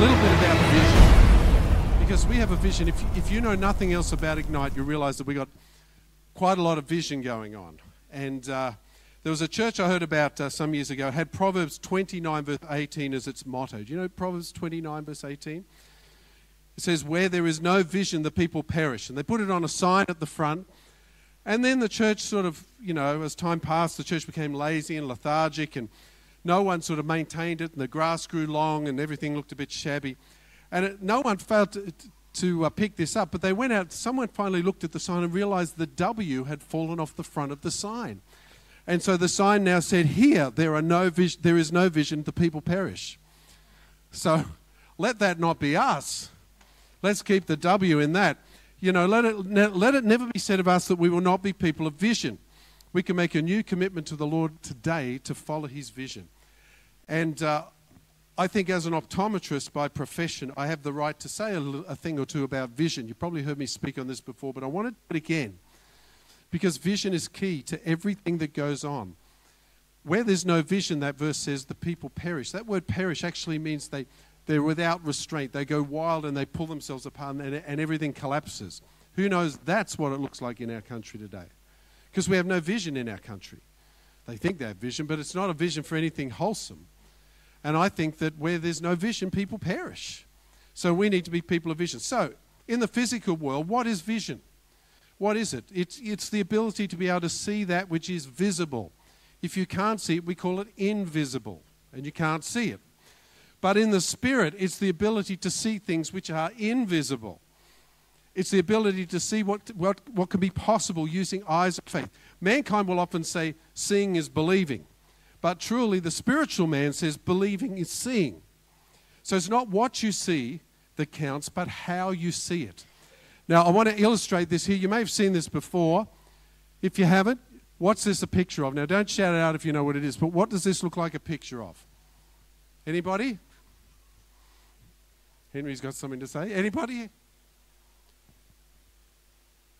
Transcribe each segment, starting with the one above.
little bit about the vision, because we have a vision. If you know nothing else about Ignite, you realise that we got quite a lot of vision going on. And there was a church I heard about some years ago, had Proverbs 29 verse 18 as its motto. Do you know Proverbs 29 verse 18? It says, "Where there is no vision, the people perish." And they put it on a sign at the front. And then the church sort of, you know, as time passed, the church became lazy and lethargic, and no one sort of maintained it, and the grass grew long and everything looked a bit shabby. And no one failed to pick this up, but they went out, someone finally looked at the sign and realized the W had fallen off the front of the sign. And so the sign now said, "Here, there is no vision, the people perish." So let that not be us. Let's keep the W in that. You know, let it never be said of us that we will not be people of vision. We can make a new commitment to the Lord today to follow his vision. And I think as an optometrist by profession, I have the right to say a thing or two about vision. You probably heard me speak on this before, but I want to do it again, because vision is key to everything that goes on. Where there's no vision, that verse says, the people perish. That word perish actually means they're without restraint. They go wild and they pull themselves apart, and everything collapses. Who knows? That's what it looks like in our country today, because we have no vision in our country. They think they have vision, but it's not a vision for anything wholesome. And I think that where there's no vision, people perish. So we need to be people of vision. So in the physical world, what is vision? What is it? It's the ability to be able to see that which is visible. If you can't see it, we call it invisible, and you can't see it. But in the spirit, it's the ability to see things which are invisible. It's the ability to see what can be possible using eyes of faith. Mankind will often say, seeing is believing. But truly, the spiritual man says, believing is seeing. So it's not what you see that counts, but how you see it. Now, I want to illustrate this here. You may have seen this before. If you haven't, what's this a picture of? Now, don't shout it out if you know what it is, but what does this look like a picture of? Anybody? Henry's got something to say. Anybody?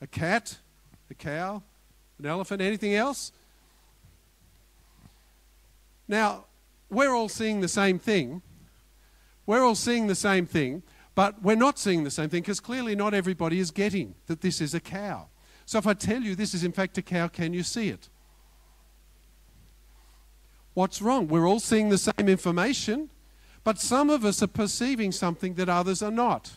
A cat? A cow? An elephant? Anything else? Now, we're all seeing the same thing. We're all seeing the same thing, but we're not seeing the same thing, because clearly not everybody is getting that this is a cow. So if I tell you this is in fact a cow, can you see it? What's wrong? We're all seeing the same information, but some of us are perceiving something that others are not,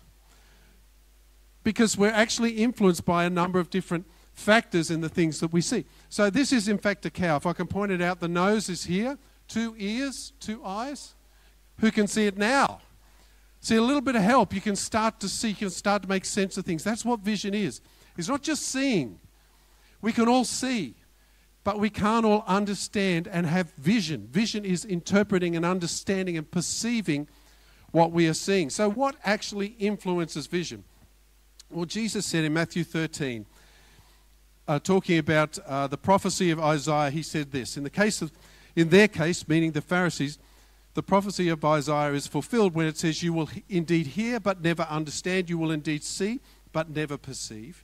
because we're actually influenced by a number of different factors in the things that we see. So this is in fact a cow. If I can point it out, the nose is here, two ears, two eyes. Who can see it now? See, a little bit of help, you can start to see, you can start to make sense of things. That's what vision is. It's not just seeing. We can all see, but we can't all understand and have vision. Vision is interpreting and understanding and perceiving what we are seeing. So what actually influences vision? Well, Jesus said in Matthew 13, talking about the prophecy of Isaiah, he said this, in their case, meaning the Pharisees, the prophecy of Isaiah is fulfilled when it says, "You will indeed hear, but never understand. You will indeed see, but never perceive.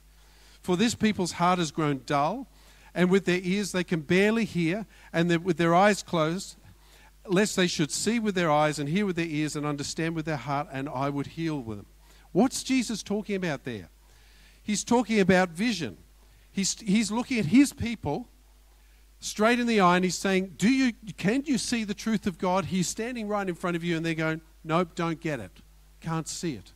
For this people's heart has grown dull, and with their ears they can barely hear, and with their eyes closed, lest they should see with their eyes and hear with their ears and understand with their heart, and I would heal them." What's Jesus talking about there? He's talking about vision. He's looking at his people straight in the eye, and he's saying, can you see the truth of God? He's standing right in front of you, and they're going, "Nope, don't get it. Can't see it."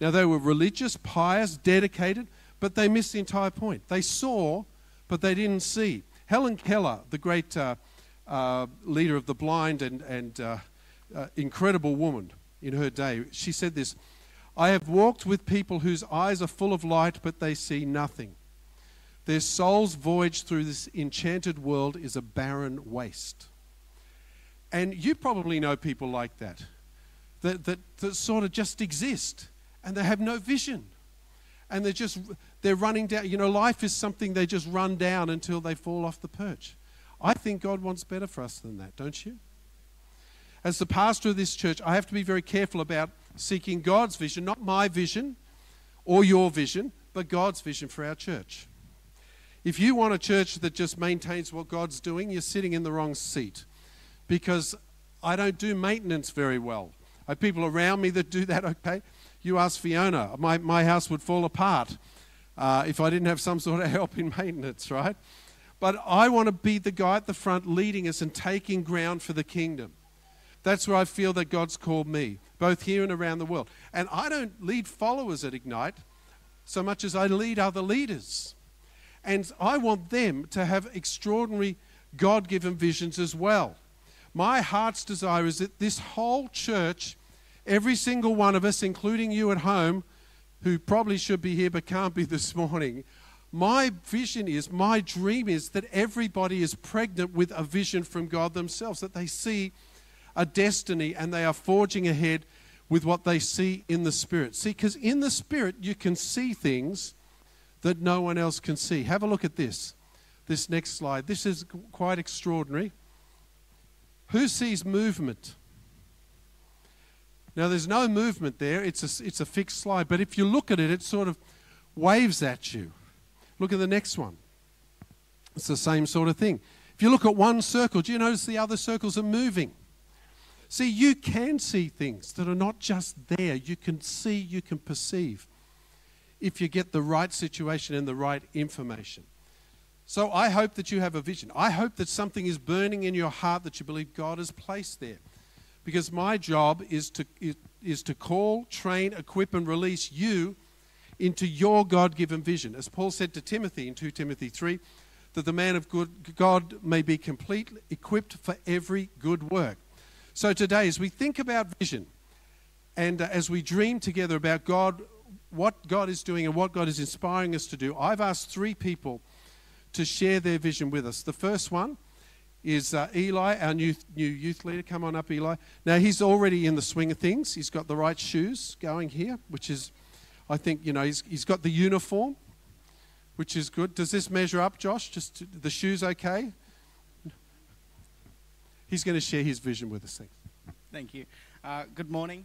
Now, they were religious, pious, dedicated, but they missed the entire point. They saw, but they didn't see. Helen Keller, the great leader of the blind and incredible woman in her day, she said this, "I have walked with people whose eyes are full of light, but they see nothing. Their soul's voyage through this enchanted world is a barren waste." And you probably know people like that sort of just exist, and they have no vision. And they're running down. You know, life is something they just run down until they fall off the perch. I think God wants better for us than that, don't you? As the pastor of this church, I have to be very careful about seeking God's vision, not my vision or your vision, but God's vision for our church. If you want a church that just maintains what God's doing, you're sitting in the wrong seat, because I don't do maintenance very well. I have people around me that do that, okay? You ask Fiona, my house would fall apart if I didn't have some sort of help in maintenance, right? But I want to be the guy at the front leading us and taking ground for the kingdom. That's where I feel that God's called me, both here and around the world. And I don't lead followers at Ignite so much as I lead other leaders. And I want them to have extraordinary God-given visions as well. My heart's desire is that this whole church, every single one of us, including you at home, who probably should be here but can't be this morning, my vision is, my dream is that everybody is pregnant with a vision from God themselves, that they see a destiny and they are forging ahead with what they see in the Spirit. See, because in the Spirit you can see things that no one else can see. Have a look at this next slide. This is quite extraordinary. Who sees movement? Now, there's no movement there. It's a fixed slide. But if you look at it, it sort of waves at you. Look at the next one. It's the same sort of thing. If you look at one circle, do you notice the other circles are moving? See, you can see things that are not just there. You can see, you can perceive, if you get the right situation and the right information. So I hope that you have a vision. I hope that something is burning in your heart that you believe God has placed there. Because my job is to call, train, equip, and release you into your God-given vision. As Paul said to Timothy in 2 Timothy 3, that the man of God may be complete, equipped for every good work. So today, as we think about vision, and as we dream together about God, what God is doing and what God is inspiring us to do, I've asked three people to share their vision with us. The first one is Eli, our new youth leader. Come on up, Eli. Now, he's already in the swing of things. He's got the right shoes going here, which is, I think, you know, he's got the uniform, which is good. Does this measure up, Josh? Just the shoes okay? He's going to share his vision with us. Thank you. Good morning.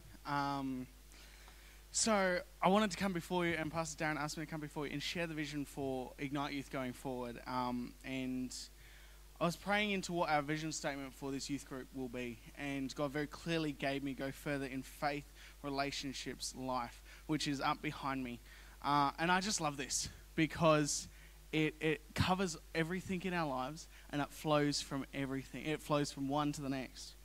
So I wanted to come before you, and Pastor Darren asked me to come before you and share the vision for Ignite Youth going forward. And I was praying into what our vision statement for this youth group will be. And God very clearly gave me go further in faith, relationships, life, which is up behind me. And I just love this because it covers everything in our lives and it flows from everything. It flows from one to the next.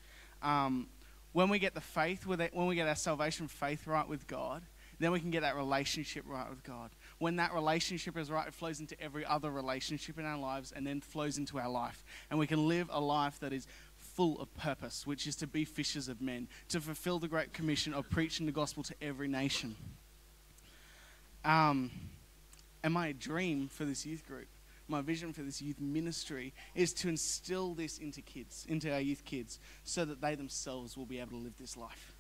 When we get the faith, when we get our salvation faith right with God, then we can get that relationship right with God. When that relationship is right, it flows into every other relationship in our lives and then flows into our life. And we can live a life that is full of purpose, which is to be fishers of men, to fulfill the Great Commission of preaching the gospel to every nation. And my dream for this youth group, my vision for this youth ministry is to instill this into kids, into our youth kids, so that they themselves will be able to live this life.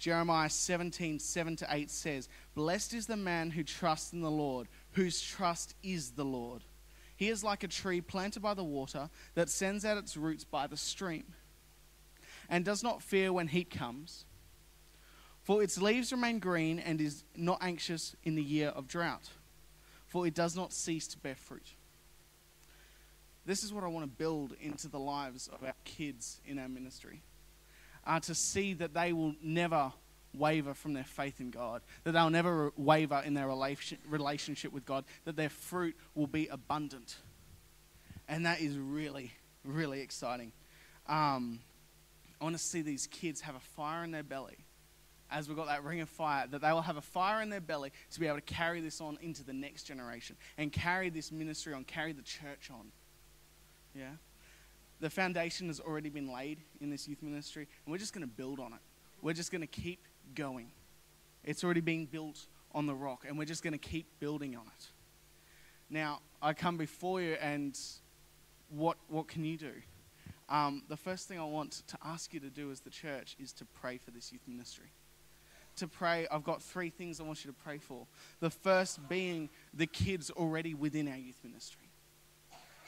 Jeremiah 17:7-8 says, "Blessed is the man who trusts in the Lord, whose trust is the Lord. He is like a tree planted by the water that sends out its roots by the stream and does not fear when heat comes, for its leaves remain green and is not anxious in the year of drought. For it does not cease to bear fruit." This is what I want to build into the lives of our kids in our ministry. To see that they will never waver from their faith in God, that they'll never waver in their relationship with God, that their fruit will be abundant. And that is really, really exciting. I want to see these kids have a fire in their belly. As we've got that ring of fire, that they will have a fire in their belly to be able to carry this on into the next generation and carry this ministry on, carry the church on. Yeah? The foundation has already been laid in this youth ministry, and we're just going to build on it. We're just going to keep going. It's already being built on the rock, and we're just going to keep building on it. Now, I come before you, and what can you do? The first thing I want to ask you to do as the church is to pray for this youth ministry. To pray, I've got three things I want you to pray for. The first being the kids already within our youth ministry.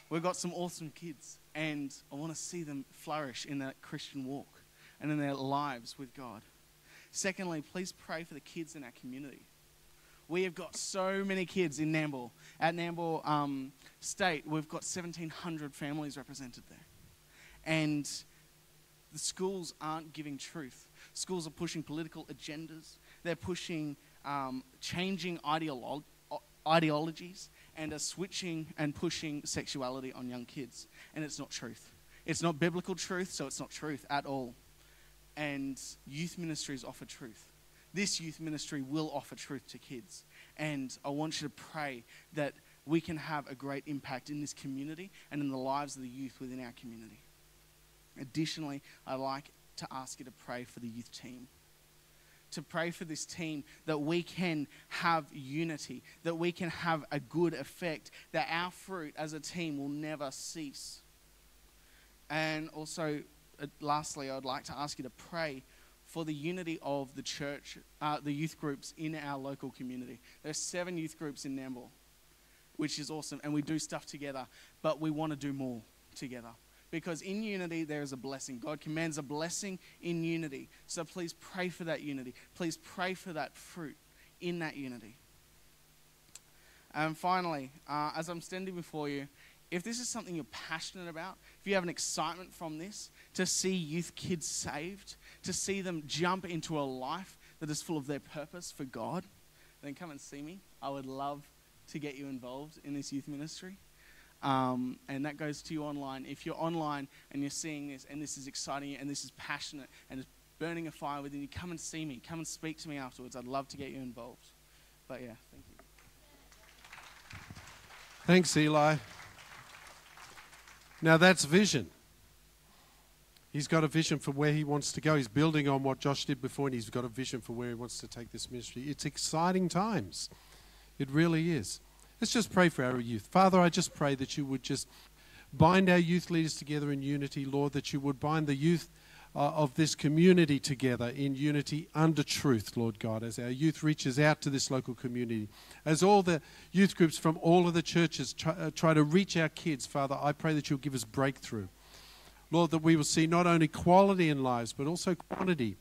We've got some awesome kids, and I want to see them flourish in their Christian walk and in their lives with God. Secondly, please pray for the kids in our community. We have got so many kids in Nambour. At Nambour State, we've got 1,700 families represented there. And the schools aren't giving truth. Schools are pushing political agendas. They're pushing changing ideologies and are switching and pushing sexuality on young kids. And it's not truth. It's not biblical truth, so it's not truth at all. And youth ministries offer truth. This youth ministry will offer truth to kids. And I want you to pray that we can have a great impact in this community and in the lives of the youth within our community. Additionally, I'd like to ask you to pray for the youth team. To pray for this team that we can have unity, that we can have a good effect, that our fruit as a team will never cease. And also, lastly, I'd like to ask you to pray for the unity of the church, the youth groups in our local community. There's 7 youth groups in Nambour, which is awesome, and we do stuff together, but we want to do more together. Because in unity, there is a blessing. God commands a blessing in unity. So please pray for that unity. Please pray for that fruit in that unity. And finally, as I'm standing before you, if this is something you're passionate about, if you have an excitement from this, to see youth kids saved, to see them jump into a life that is full of their purpose for God, then come and see me. I would love to get you involved in this youth ministry. And that goes to you online. If you're online and you're seeing this and this is exciting and this is passionate and it's burning a fire within you, come and see me. Come and speak to me afterwards. I'd love to get you involved. But yeah, thank you. Thanks, Eli. Now that's vision. He's got a vision for where he wants to go. He's building on what Josh did before, and he's got a vision for where he wants to take this ministry. It's exciting times. It really is. Let's just pray for our youth. Father, I just pray that you would just bind our youth leaders together in unity, Lord, that you would bind the youth of this community together in unity under truth, Lord God, as our youth reaches out to this local community. As all the youth groups from all of the churches try to reach our kids, Father, I pray that you'll give us breakthrough. Lord, that we will see not only quality in lives, but also quantity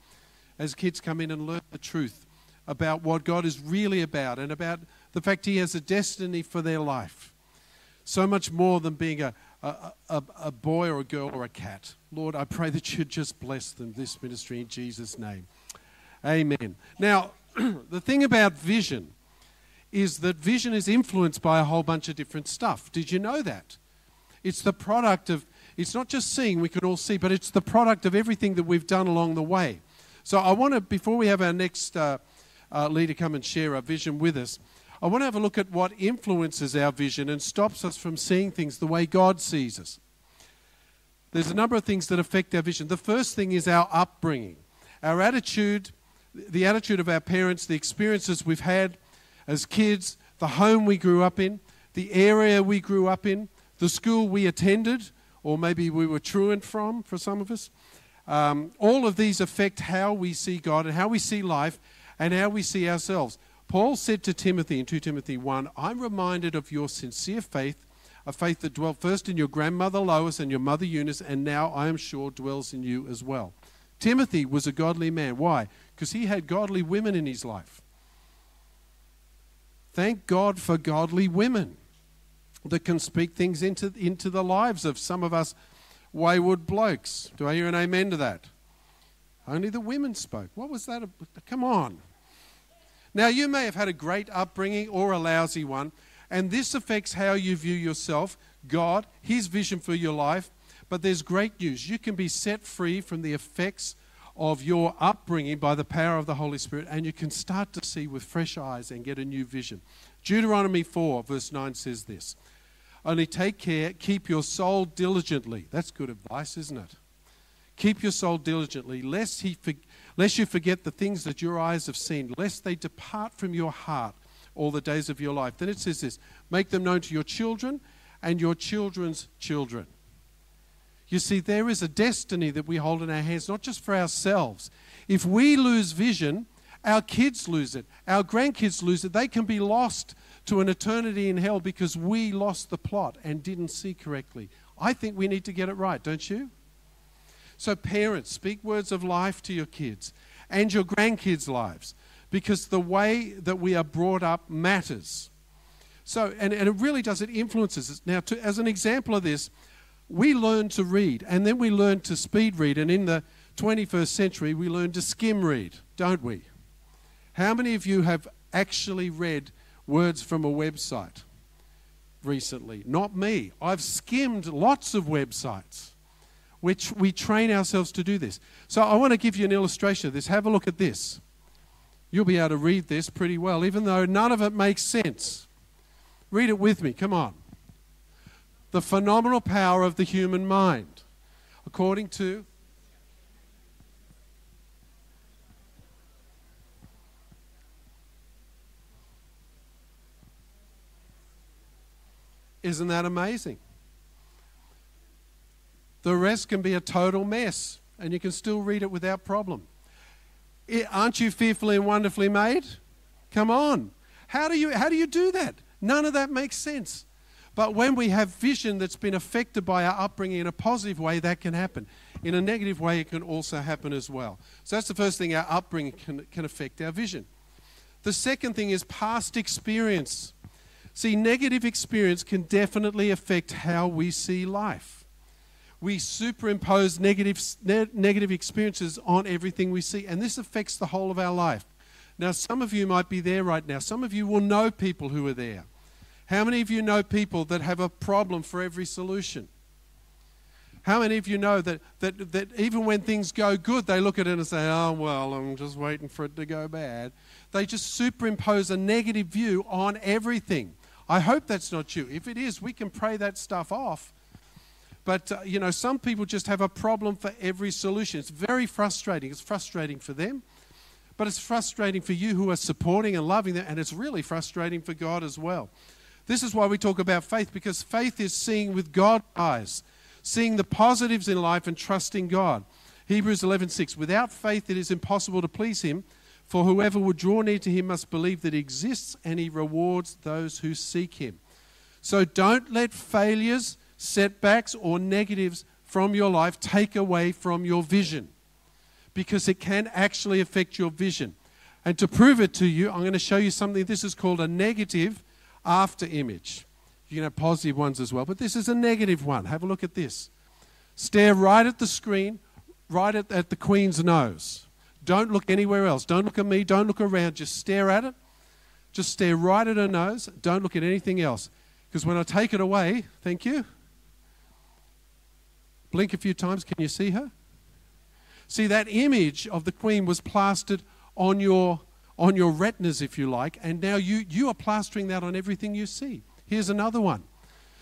as kids come in and learn the truth about what God is really about and about the fact he has a destiny for their life. So much more than being a boy or a girl or a cat. Lord, I pray that you just bless them, this ministry, in Jesus' name. Amen. Now, the thing about vision is that vision is influenced by a whole bunch of different stuff. Did you know that? It's the product of, it's not just seeing, we can all see, but it's the product of everything that we've done along the way. So I want to, before we have our next leader come and share our vision with us, I want to have a look at what influences our vision and stops us from seeing things the way God sees us. There's a number of things that affect our vision. The first thing is our upbringing, our attitude, the attitude of our parents, the experiences we've had as kids, the home we grew up in, the area we grew up in, the school we attended, or maybe we were truant from, for some of us. All of these affect how we see God and how we see life and how we see ourselves. Paul said to Timothy in 2 Timothy 1, I'm reminded of your sincere faith, a faith that dwelt first in your grandmother Lois and your mother Eunice, and now I am sure dwells in you as well. Timothy was a godly man. Why? Because he had godly women in his life. Thank God for godly women that can speak things into the lives of some of us wayward blokes. Do I hear an amen to that? Only the women spoke. What was that? Come on. Now, you may have had a great upbringing or a lousy one, and this affects how you view yourself, God, his vision for your life. But there's great news. You can be set free from the effects of your upbringing by the power of the Holy Spirit, and you can start to see with fresh eyes and get a new vision. Deuteronomy 4, verse 9 says this, only take care, keep your soul diligently. That's good advice, isn't it? Keep your soul diligently, lest you forget the things that your eyes have seen, lest they depart from your heart all the days of your life. Then it says this, make them known to your children and your children's children. You see, there is a destiny that we hold in our hands, not just for ourselves. If we lose vision, our kids lose it, our grandkids lose it. They can be lost to an eternity in hell because we lost the plot and didn't see correctly. I think we need to get it right, don't you? So parents, speak words of life to your kids and your grandkids' lives, because the way that we are brought up matters. So, and it really does, it influences us. Now, as an example of this, we learn to read, and then we learn to speed read. And in the 21st century, we learn to skim read, don't we? How many of you have actually read words from a website recently? Not me. I've skimmed lots of websites, which we train ourselves to do this. So I want to give you an illustration of this. Have a look at this. You'll be able to read this pretty well, even though none of it makes sense. Read it with me. Come on. The phenomenal power of the human mind, according to... Isn't that amazing? The rest can be a total mess, and you can still read it without problem. Aren't you fearfully and wonderfully made? Come on. How do you do that? None of that makes sense. But when we have vision that's been affected by our upbringing in a positive way, that can happen. In a negative way, it can also happen as well. So that's the first thing, our upbringing can affect our vision. The second thing is past experience. See, negative experience can definitely affect how we see life. We superimpose negative experiences on everything we see, and this affects the whole of our life. Now, some of you might be there right now. Some of you will know people who are there. How many of you know people that have a problem for every solution? How many of you know that even when things go good, they look at it and say, oh, well, I'm just waiting for it to go bad. They just superimpose a negative view on everything. I hope that's not you. If it is, we can pray that stuff off. But, you know, some people just have a problem for every solution. It's very frustrating. It's frustrating for them. But it's frustrating for you who are supporting and loving them. And it's really frustrating for God as well. This is why we talk about faith, because faith is seeing with God's eyes, seeing the positives in life and trusting God. Hebrews 11:6, without faith it is impossible to please him, for whoever would draw near to him must believe that he exists and he rewards those who seek him. So don't let failures, setbacks or negatives from your life take away from your vision, because it can actually affect your vision. And to prove it to you, I'm going to show you something. This is called a negative after image. You can have positive ones as well, but this is a negative one. Have a look at this. Stare right at the screen, right at the Queen's nose. Don't look anywhere else. Don't look at me. Don't look around. Just stare at it. Just stare right at her nose. Don't look at anything else. Because when I take it away, thank you. Blink a few times. Can you see her? See, that image of the Queen was plastered on your retinas, if you like, and now you are plastering that on everything you see. Here's another one.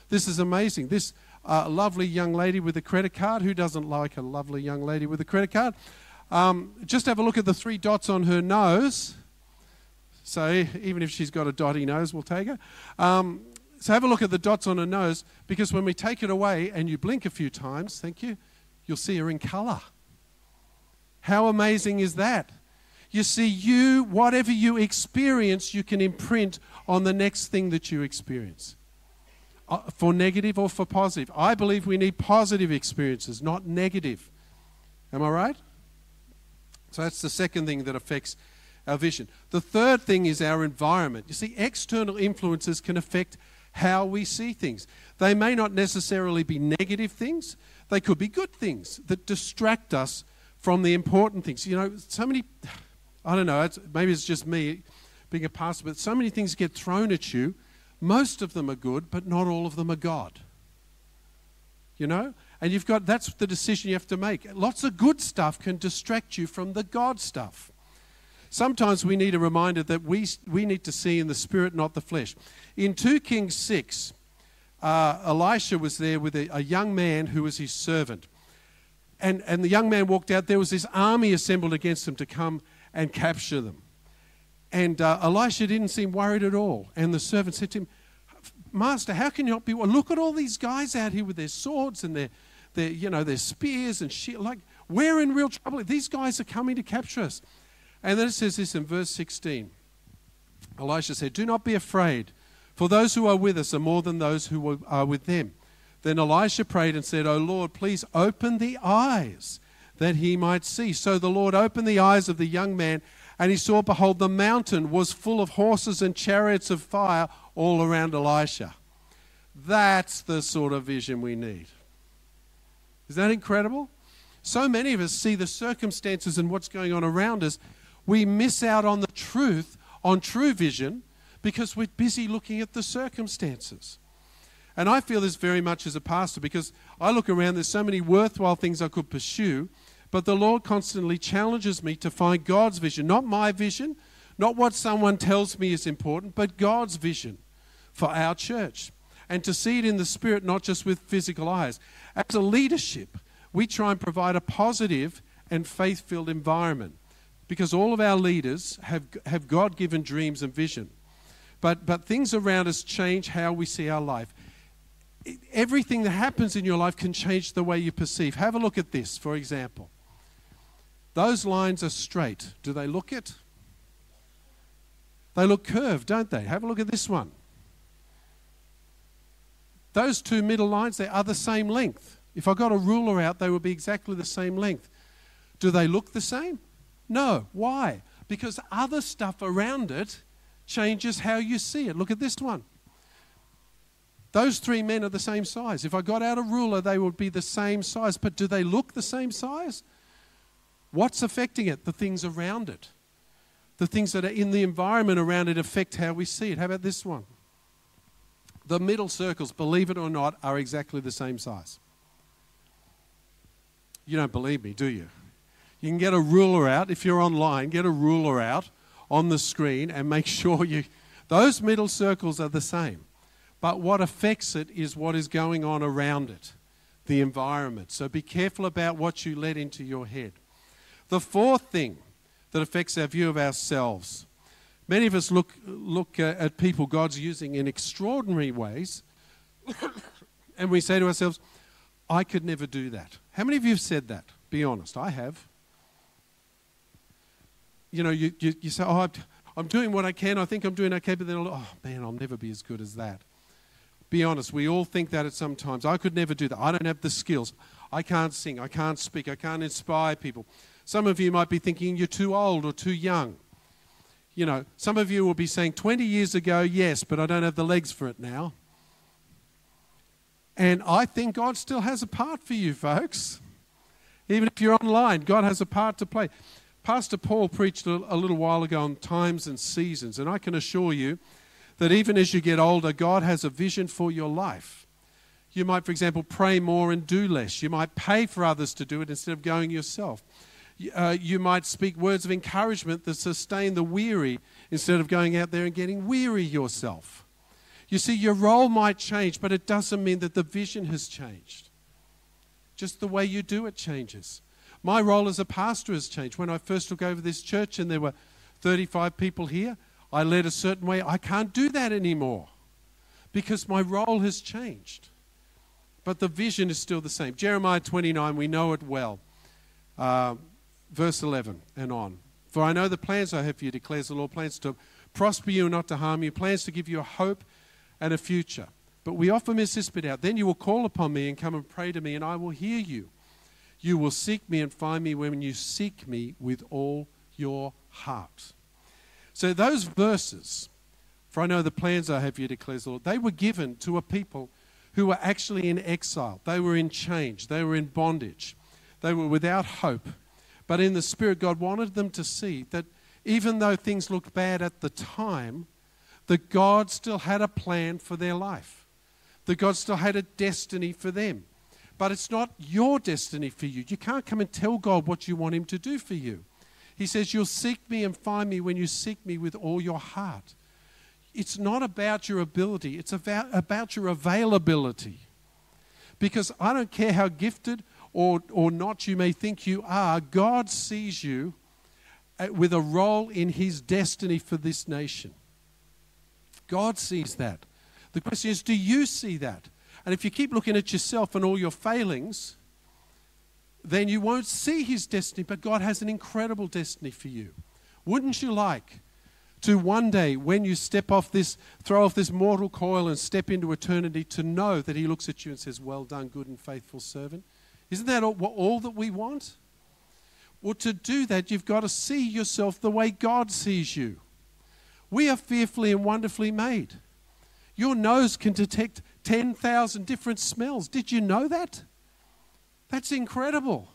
This is amazing. This lovely young lady with a credit card. Who doesn't like a lovely young lady with a credit card? Just have a look at the three dots on her nose. So even if she's got a dotty nose, we'll take her. So have a look at the dots on her nose, because when we take it away and you blink a few times, thank you, you'll see her in colour. How amazing is that? You see, whatever you experience, you can imprint on the next thing that you experience, for negative or for positive. I believe we need positive experiences, not negative. Am I right? So that's the second thing that affects our vision. The third thing is our environment. You see, external influences can affect how we see things. They may not necessarily be negative things. They could be good things that distract us from the important things. You know, so many... I don't know, maybe it's just me being a pastor, but so many things get thrown at you. Most of them are good, but not all of them are God. You know? And that's the decision you have to make. Lots of good stuff can distract you from the God stuff. Sometimes we need a reminder that we need to see in the spirit, not the flesh. In 2 Kings 6, Elisha was there with a young man who was his servant. And the young man walked out. There was this army assembled against him to come and capture them. And Elisha didn't seem worried at all. And the servant said to him, Master, how can you not be worried? Look at all these guys out here with their swords and their spears and shit. Like, we're in real trouble. These guys are coming to capture us. And then it says this in verse 16. Elisha said, do not be afraid, for those who are with us are more than those who are with them. Then Elisha prayed and said, O Lord, please open the eyes that he might see. So the Lord opened the eyes of the young man, and he saw, behold, the mountain was full of horses and chariots of fire all around Elisha. That's the sort of vision we need. Is that incredible? So many of us see the circumstances and what's going on around us. We miss out on the truth, on true vision, because we're busy looking at the circumstances. And I feel this very much as a pastor, because I look around, there's so many worthwhile things I could pursue, but the Lord constantly challenges me to find God's vision, not my vision, not what someone tells me is important, but God's vision for our church, and to see it in the spirit, not just with physical eyes. As a leadership, we try and provide a positive and faith-filled environment, because all of our leaders have God-given dreams and vision. But things around us change how we see our life. Everything that happens in your life can change the way you perceive. Have a look at this, for example. Those lines are straight. Do they look it? They look curved, don't they? Have a look at this one. Those two middle lines, they are the same length. If I got a ruler out, they would be exactly the same length. Do they look the same? No. Why? Because other stuff around it changes how you see it. Look at this one. Those three men are the same size. If I got out a ruler, they would be the same size. But do they look the same size? What's affecting it? The things around it. The things that are in the environment around it affect how we see it. How about this one? The middle circles, believe it or not, are exactly the same size. You don't believe me, do you? You can get a ruler out. If you're online, get a ruler out on the screen and make sure you... Those middle circles are the same. But what affects it is what is going on around it, the environment. So be careful about what you let into your head. The fourth thing that affects our view of ourselves. Many of us look at people God's using in extraordinary ways and we say to ourselves, I could never do that. How many of you have said that? Be honest, I have. You know, you say, oh, I'm doing what I can, I think I'm doing okay, but then, oh man, I'll never be as good as that. Be honest, we all think that at some times. I could never do that. I don't have the skills. I can't sing, I can't speak, I can't inspire people. Some of you might be thinking you're too old or too young. You know, some of you will be saying 20 years ago, yes, but I don't have the legs for it now. And I think God still has a part for you, folks. Even if you're online, God has a part to play. Pastor Paul preached a little while ago on times and seasons, and I can assure you that even as you get older, God has a vision for your life. You might, for example, pray more and do less. You might pay for others to do it instead of going yourself. You might speak words of encouragement that sustain the weary instead of going out there and getting weary yourself. You see, your role might change, but it doesn't mean that the vision has changed. Just the way you do it changes. My role as a pastor has changed. When I first took over this church and there were 35 people here, I led a certain way. I can't do that anymore because my role has changed. But the vision is still the same. Jeremiah 29, we know it well. Verse 11 and on. For I know the plans I have for you, declares the Lord, plans to prosper you and not to harm you, plans to give you a hope and a future. But we often miss this bit out. Then you will call upon me and come and pray to me, and I will hear you. You will seek me and find me when you seek me with all your heart. So those verses, for I know the plans I have for you, declares the Lord, they were given to a people who were actually in exile. They were in chains. They were in bondage. They were without hope. But in the Spirit, God wanted them to see that even though things looked bad at the time, that God still had a plan for their life, that God still had a destiny for them. But it's not your destiny for you. You can't come and tell God what you want him to do for you. He says, you'll seek me and find me when you seek me with all your heart. It's not about your ability. It's about your availability. Because I don't care how gifted or not you may think you are, God sees you with a role in his destiny for this nation. God sees that. The question is, do you see that? And if you keep looking at yourself and all your failings, then you won't see his destiny, but God has an incredible destiny for you. Wouldn't you like to one day, when you throw off this mortal coil and step into eternity, to know that he looks at you and says, well done, good and faithful servant? Isn't that all that we want? Well, to do that, you've got to see yourself the way God sees you. We are fearfully and wonderfully made. Your nose can detect 10,000 different smells. Did you know that? That's incredible.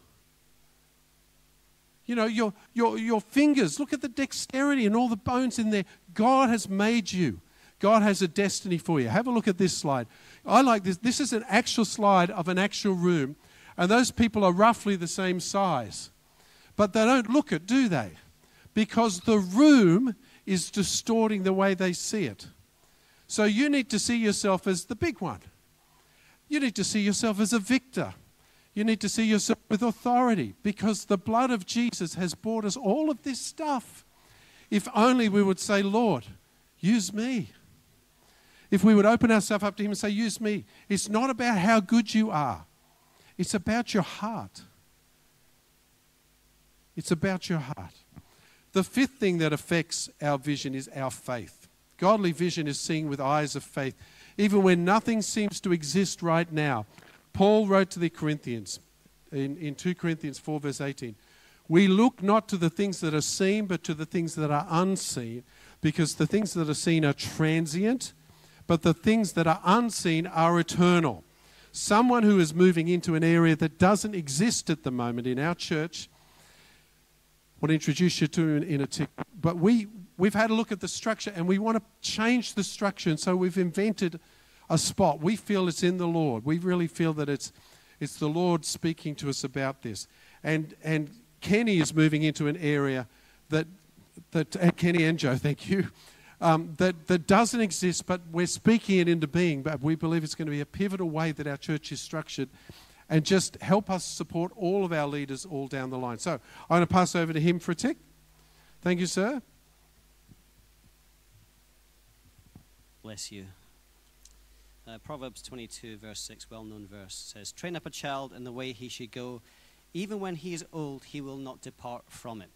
You know, your fingers, look at the dexterity and all the bones in there. God has made you. God has a destiny for you. Have a look at this slide. I like this. This is an actual slide of an actual room, and those people are roughly the same size. But they don't look it, do they? Because the room is distorting the way they see it. So you need to see yourself as the big one. You need to see yourself as a victor. You need to see yourself with authority, because the blood of Jesus has bought us all of this stuff. If only we would say, Lord, use me. If we would open ourselves up to him and say, use me. It's not about how good you are. It's about your heart. It's about your heart. The fifth thing that affects our vision is our faith. Godly vision is seeing with eyes of faith, even when nothing seems to exist right now. Paul wrote to the Corinthians in 2 Corinthians 4 verse 18, we look not to the things that are seen, but to the things that are unseen, because the things that are seen are transient, but the things that are unseen are eternal. Someone who is moving into an area that doesn't exist at the moment in our church, I want to introduce you to in a tick, but we've had a look at the structure and we want to change the structure, and so we've invented a spot. We feel it's in the Lord. We really feel that it's the Lord speaking to us about this. And Kenny is moving into an area that Kenny and Joe, thank you, that doesn't exist, but we're speaking it into being. But we believe it's going to be a pivotal way that our church is structured, and just help us support all of our leaders all down the line. So I'm going to pass over to him for a tick. Thank you, sir. Bless you. Proverbs 22 verse 6, well-known verse, says, train up a child in the way he should go. Even when he is old, he will not depart from it.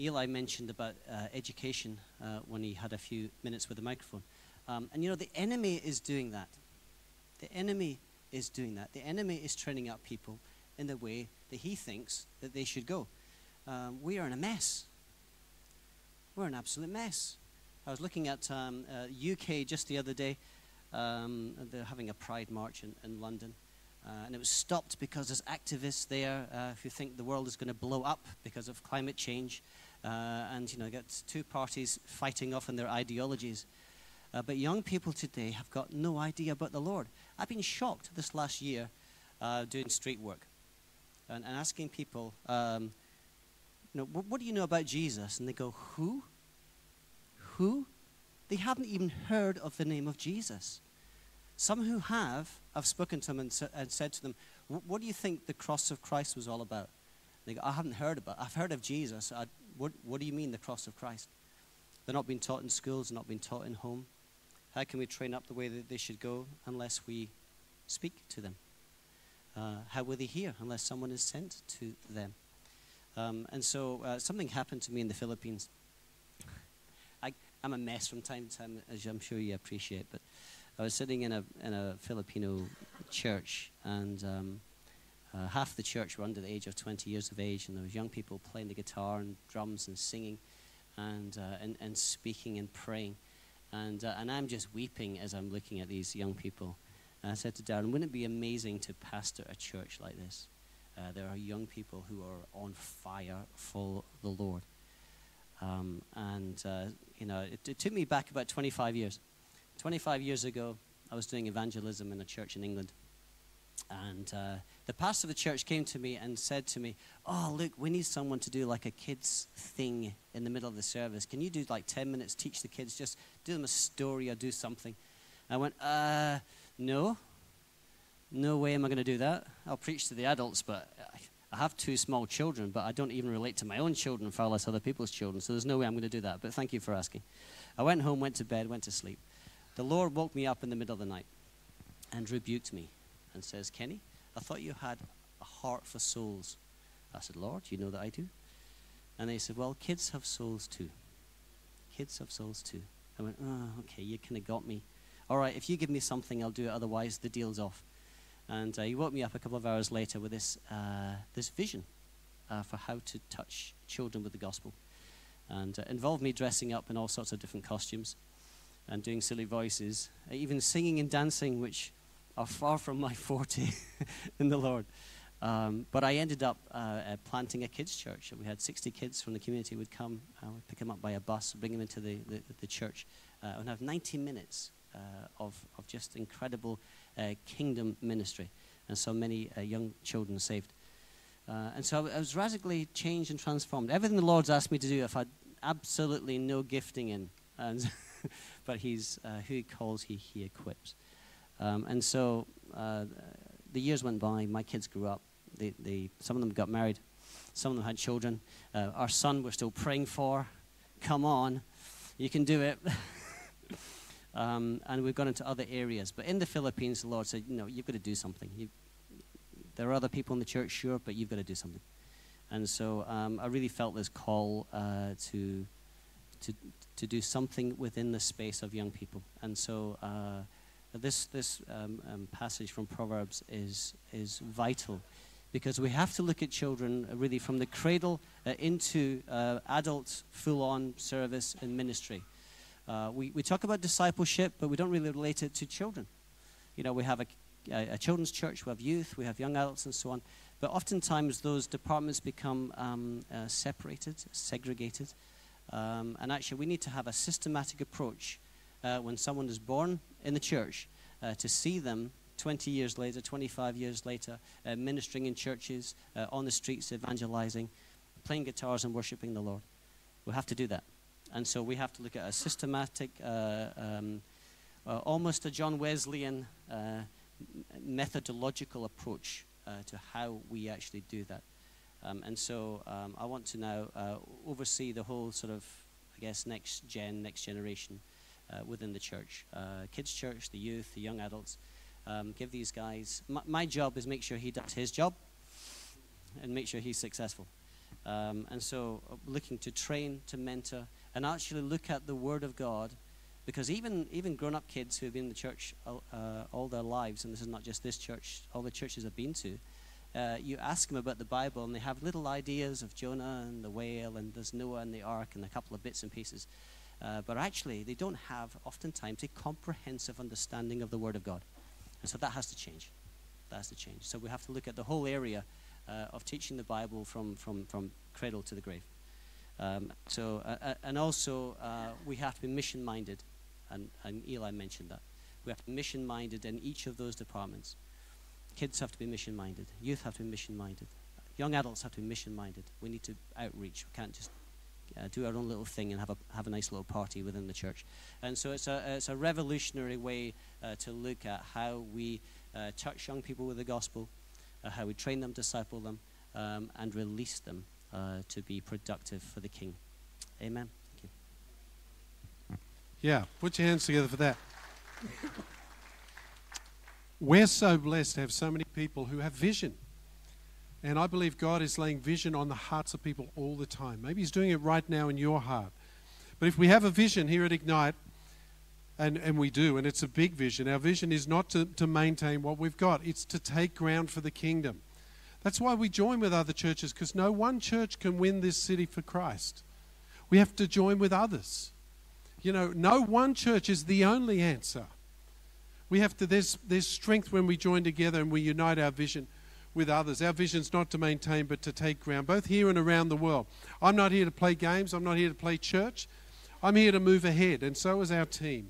Eli mentioned about education when he had a few minutes with the microphone. And you know, the enemy is doing that. The enemy is doing that. The enemy is training up people in the way that he thinks that they should go. We are in a mess. We're an absolute mess. I was looking at UK just the other day. They're having a pride march in London, and it was stopped because there's activists there who think the world is going to blow up because of climate change, and you know, got two parties fighting off in their ideologies. But young people today have got no idea about the Lord. I've been shocked this last year doing street work and asking people, you know, what do you know about Jesus? And they go, who? Who? They haven't even heard of the name of Jesus. Some who have, I've spoken to them and said to them, what do you think the cross of Christ was all about? And they go, I haven't heard about it. I've heard of Jesus. What do you mean the cross of Christ? They're not being taught in schools, not being taught in home. How can we train up the way that they should go unless we speak to them? How will they hear unless someone is sent to them? And so something happened to me in the Philippines. I'm a mess from time to time, as I'm sure you appreciate, but I was sitting in a Filipino church, and half the church were under the age of 20 years of age, and there was young people playing the guitar and drums and singing and speaking and praying, and I'm just weeping as I'm looking at these young people. And I said to Darren, wouldn't it be amazing to pastor a church like this? There are young people who are on fire for the Lord. You know, it took me back about 25 years. 25 years ago, I was doing evangelism in a church in England. And the pastor of the church came to me and said to me, oh, look, we need someone to do like a kids thing in the middle of the service. Can you do like 10 minutes, teach the kids, just do them a story or do something? And I went, no way am I going to do that. I'll preach to the adults, but I have two small children, but I don't even relate to my own children, far less other people's children, so there's no way I'm going to do that, but thank you for asking. I went home, went to bed, went to sleep. The Lord woke me up in the middle of the night and rebuked me and says, Kenny, I thought you had a heart for souls. I said, Lord, you know that I do. And they said, well, kids have souls too. Kids have souls too. I went, oh, okay, you kind of got me. All right, if you give me something, I'll do it, otherwise the deal's off. And he woke me up a couple of hours later with this this vision for how to touch children with the gospel. And involved me dressing up in all sorts of different costumes and doing silly voices, even singing and dancing, which are far from my forte in the Lord. But I ended up planting a kids' church. We had 60 kids from the community would come. I would pick them up by a bus, bring them into the church, and have 90 minutes of just incredible kingdom ministry. And so many young children saved. And so I was radically changed and transformed. Everything the Lord's asked me to do, I've had absolutely no gifting in. And but He's who He calls, He equips. And so the years went by. My kids grew up. Some of them got married. Some of them had children. Our son, we're still praying for. Come on, you can do it. And we've gone into other areas. But in the Philippines, the Lord said, "No, you've got to do something. There are other people in the church, sure, but you've got to do something." And so I really felt this call to do something within the space of young people. And so this passage from Proverbs is vital, because we have to look at children really from the cradle into adult full-on service and ministry. We talk about discipleship, but we don't really relate it to children. You know, we have a children's church, we have youth, we have young adults and so on. But oftentimes those departments become separated, segregated. And actually we need to have a systematic approach when someone is born in the church to see them 20 years later, 25 years later, ministering in churches, on the streets, evangelizing, playing guitars and worshiping the Lord. We have to do that. And so we have to look at a systematic, almost a John Wesleyan methodological approach to how we actually do that. And so I want to now oversee the whole sort of, I guess, next generation within the church. Kids' church, the youth, the young adults. Give these guys... My job is make sure he does his job and make sure he's successful. And so looking to train, to mentor, and actually look at the Word of God, because even grown-up kids who have been in the church all their lives, and this is not just this church, all the churches I've been to, you ask them about the Bible, and they have little ideas of Jonah and the whale, and there's Noah and the ark, and a couple of bits and pieces. But actually, they don't have, oftentimes, a comprehensive understanding of the Word of God. And so that has to change. That has to change. So we have to look at the whole area of teaching the Bible from cradle to the grave. And also, we have to be mission-minded, and Eli mentioned that. We have to be mission-minded in each of those departments. Kids have to be mission-minded. Youth have to be mission-minded. Young adults have to be mission-minded. We need to outreach. We can't just do our own little thing and have a nice little party within the church. And so it's a revolutionary way to look at how we touch young people with the gospel, how we train them, disciple them, and release them to be productive for the King. Amen. Thank you. Yeah, put your hands together for that. We're so blessed to have so many people who have vision. And I believe God is laying vision on the hearts of people all the time. Maybe He's doing it right now in your heart. But if we have a vision here at Ignite, and we do, and it's a big vision. Our vision is not to maintain what we've got. It's to take ground for the kingdom. That's why we join with other churches, because no one church can win this city for Christ. We have to join with others. You know, no one church is the only answer. We have to, there's strength when we join together and we unite our vision with others. Our vision's not to maintain, but to take ground, both here and around the world. I'm not here to play games. I'm not here to play church. I'm here to move ahead, and so is our team.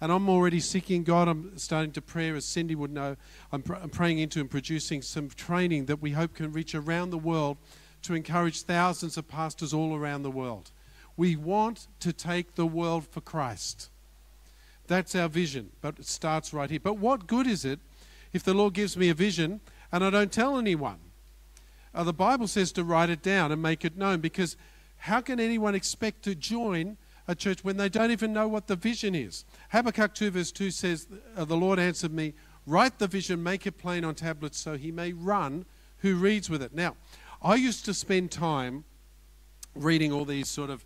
And I'm already seeking God. I'm starting to pray, as Cindy would know. I'm praying into and producing some training that we hope can reach around the world to encourage thousands of pastors all around the world. We want to take the world for Christ. That's our vision, but it starts right here. But what good is it if the Lord gives me a vision and I don't tell anyone? The Bible says to write it down and make it known, because how can anyone expect to join a church when they don't even know what the vision is? Habakkuk 2 verse 2 says, "The Lord answered me, write the vision, make it plain on tablets so he may run who reads with it." Now, I used to spend time reading all these sort of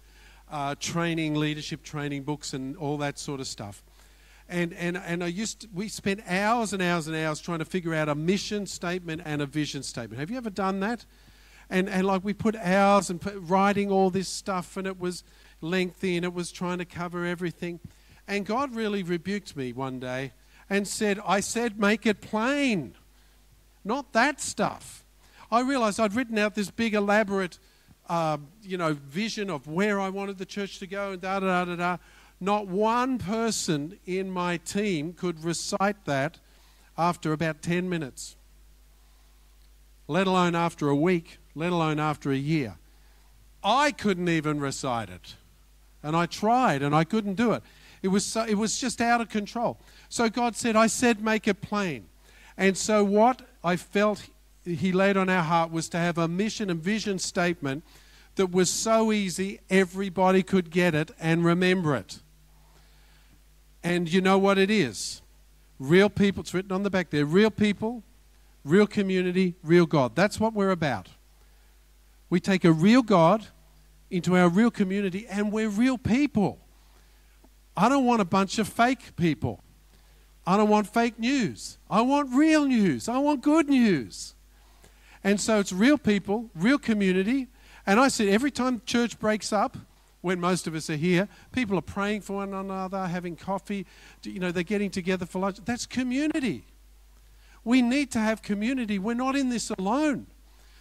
training, leadership training books and all that sort of stuff. And we spent hours and hours and hours trying to figure out a mission statement and a vision statement. Have you ever done that? And like we put hours and writing all this stuff, and it was lengthy and it was trying to cover everything. And God really rebuked me one day and said, "I said make it plain, not that stuff." I realised I'd written out this big elaborate, vision of where I wanted the church to go and da-da-da-da-da. Not one person in my team could recite that after about 10 minutes, let alone after a week, let alone after a year. I couldn't even recite it. And I tried and I couldn't do it. It was just out of control. So God said, I said, make it plain. And so what I felt he laid on our heart was to have a mission and vision statement that was so easy everybody could get it and remember it. And you know what it is? Real people. It's written on the back there. Real people, real community, real God. That's what we're about. We take a real God into our real community, and we're real people. I don't want a bunch of fake people. I don't want fake news. I want real news. I want good news. And so it's real people, real community. And I said, every time church breaks up, when most of us are here, people are praying for one another, having coffee, they're getting together for lunch. That's community. We need to have community. We're not in this alone.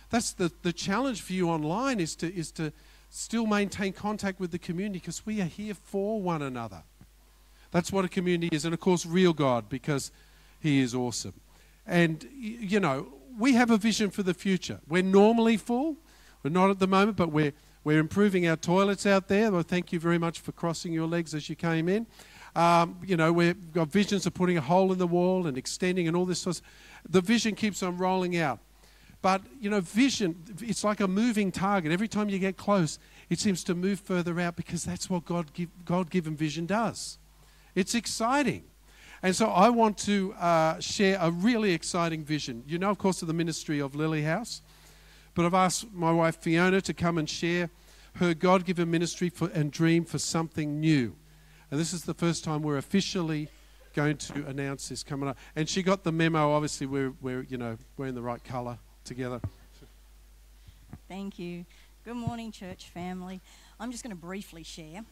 That's the challenge for you online is to still maintain contact with the community, because we are here for one another. That's what a community is. And of course, real God, because he is awesome. And, we have a vision for the future. We're normally full. We're not at the moment, but we're improving our toilets out there. Well, thank you very much for crossing your legs as you came in. We've got visions of putting a hole in the wall and extending and all this sort of stuff. The vision keeps on rolling out. But, vision, it's like a moving target. Every time you get close, it seems to move further out, because that's what God-given vision does. It's exciting. And so I want to share a really exciting vision. You know, of course, of the ministry of Lily House. But I've asked my wife, Fiona, to come and share her God-given ministry and dream for something new. And this is the first time we're officially going to announce this coming up. And she got the memo. Obviously, we're in the right colour together. Thank you. Good morning, church family. I'm just going to briefly share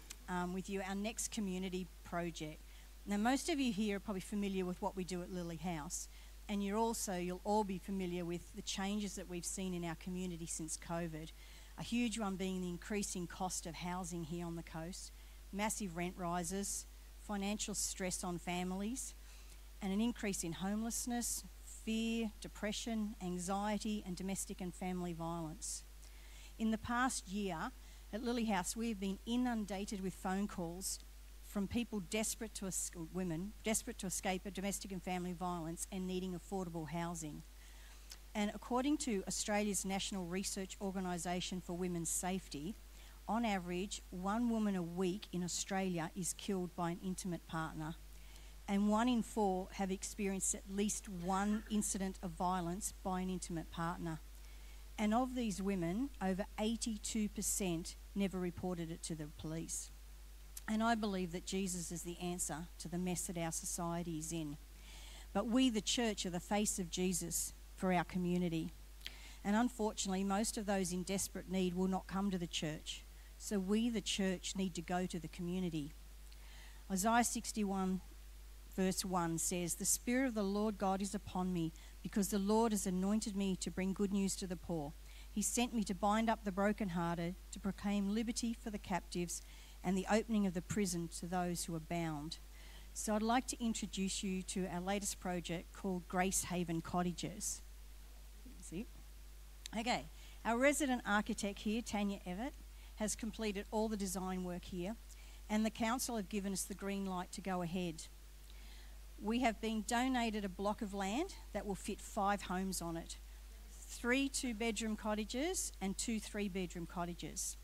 with you our next community project. Now, most of you here are probably familiar with what we do at Lily House, and you'll all be familiar with the changes that we've seen in our community since COVID. A huge one being the increasing cost of housing here on the coast, massive rent rises, financial stress on families, and an increase in homelessness, fear, depression, anxiety, and domestic and family violence. In the past year, at Lily House, we have been inundated with phone calls from people women desperate to escape a domestic and family violence and needing affordable housing. And according to Australia's National Research Organisation for Women's Safety, on average, one woman a week in Australia is killed by an intimate partner, and 1 in 4 have experienced at least one incident of violence by an intimate partner. And of these women, over 82% never reported it to the police. And I believe that Jesus is the answer to the mess that our society is in. But we, the church, are the face of Jesus for our community. And unfortunately, most of those in desperate need will not come to the church. So we, the church, need to go to the community. Isaiah 61 verse 1 says, "The Spirit of the Lord God is upon me, because the Lord has anointed me to bring good news to the poor. He sent me to bind up the brokenhearted, to proclaim liberty for the captives, and the opening of the prison to those who are bound." So I'd like to introduce you to our latest project called Grace Haven Cottages. See? Okay, our resident architect here, Tanya Evatt, has completed all the design work here, and the council have given us the green light to go ahead. We have been donated a block of land that will fit 5 homes on it, 3 2-bedroom cottages and 2 3-bedroom cottages.